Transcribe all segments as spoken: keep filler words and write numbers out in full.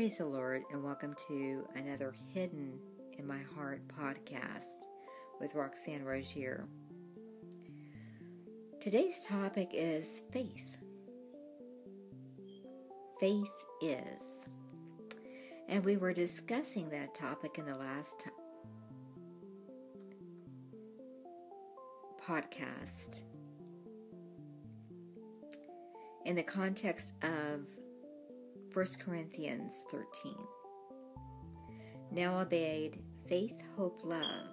Praise the Lord and welcome to another Hidden in My Heart podcast with Roxanne Rogier. Today's topic is faith. Faith is. And we were discussing that topic in the last t- podcast in the context of First Corinthians thirteen. Now obeyed faith, hope, love,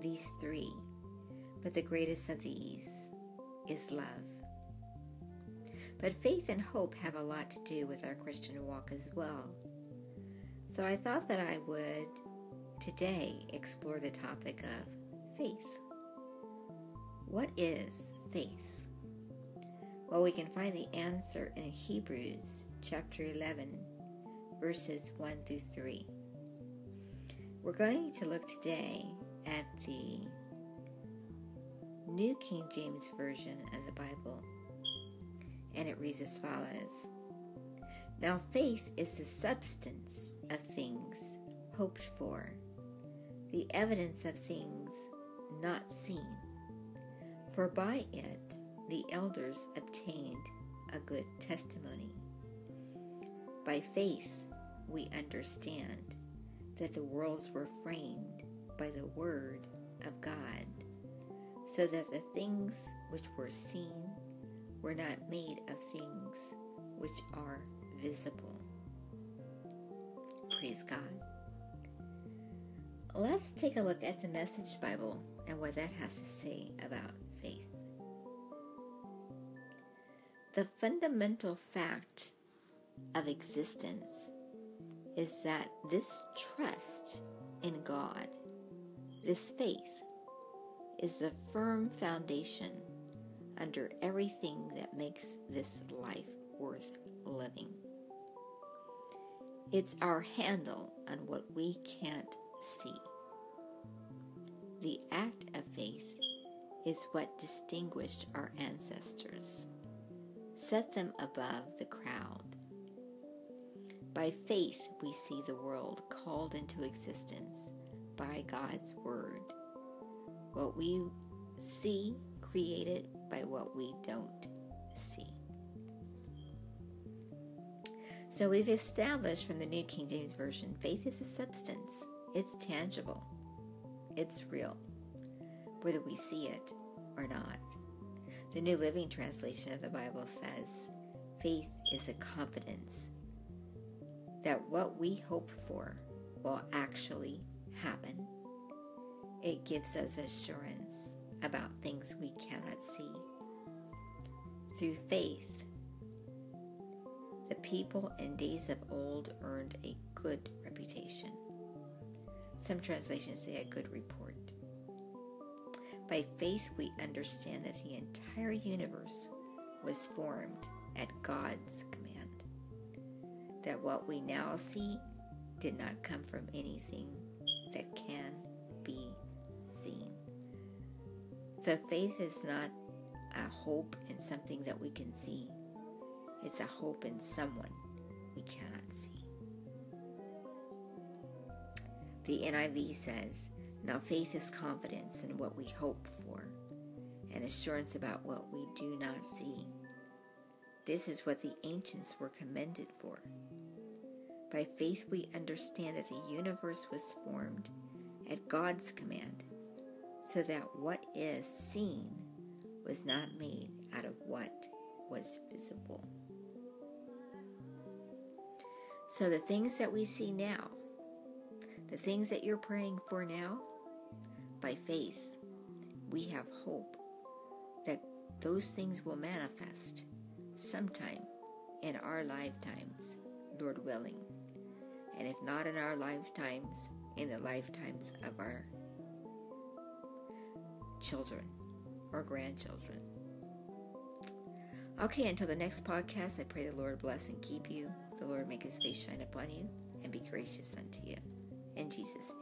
these three, but the greatest of these is love. But faith and hope have a lot to do with our Christian walk as well. So I thought that I would today explore the topic of faith. What is faith? Well, we can find the answer in Hebrews chapter eleven, verses one through three. We're going to look today at the New King James Version of the Bible, and it reads as follows. Now faith is the substance of things hoped for, the evidence of things not seen. For by it the elders obtained a good testimony. By faith, we understand that the worlds were framed by the word of God, so that the things which were seen were not made of things which are visible. Praise God. Let's take a look at the Message Bible and what that has to say about faith. The fundamental fact of existence is that this trust in God, this faith, is the firm foundation under everything that makes this life worth living. It's our handle on what we can't see. The act of faith is what distinguished our ancestors, set them above the crowd. By faith, we see the world called into existence by God's word. What we see created by what we don't see. So we've established from the New King James Version, faith is a substance. It's tangible. It's real, whether we see it or not. The New Living Translation of the Bible says, faith is a confidence that what we hope for will actually happen. It gives us assurance about things we cannot see. Through faith, the people in days of old earned a good reputation. Some translations say a good report. By faith, we understand that the entire universe was formed at God's command. That what we now see did not come from anything that can be seen. So faith is not a hope in something that we can see. It's a hope in someone we cannot see. The N I V says, now faith is confidence in what we hope for and assurance about what we do not see. This is what the ancients were commended for. By faith we understand that the universe was formed at God's command, so that what is seen was not made out of what was visible. So the things that we see now, the things that you're praying for now, by faith we have hope that those things will manifest sometime in our lifetimes, Lord willing, and if not in our lifetimes, in the lifetimes of our children or grandchildren. Okay, until the next podcast, I pray the Lord bless and keep you. The Lord make his face shine upon you and be gracious unto you. In Jesus' name.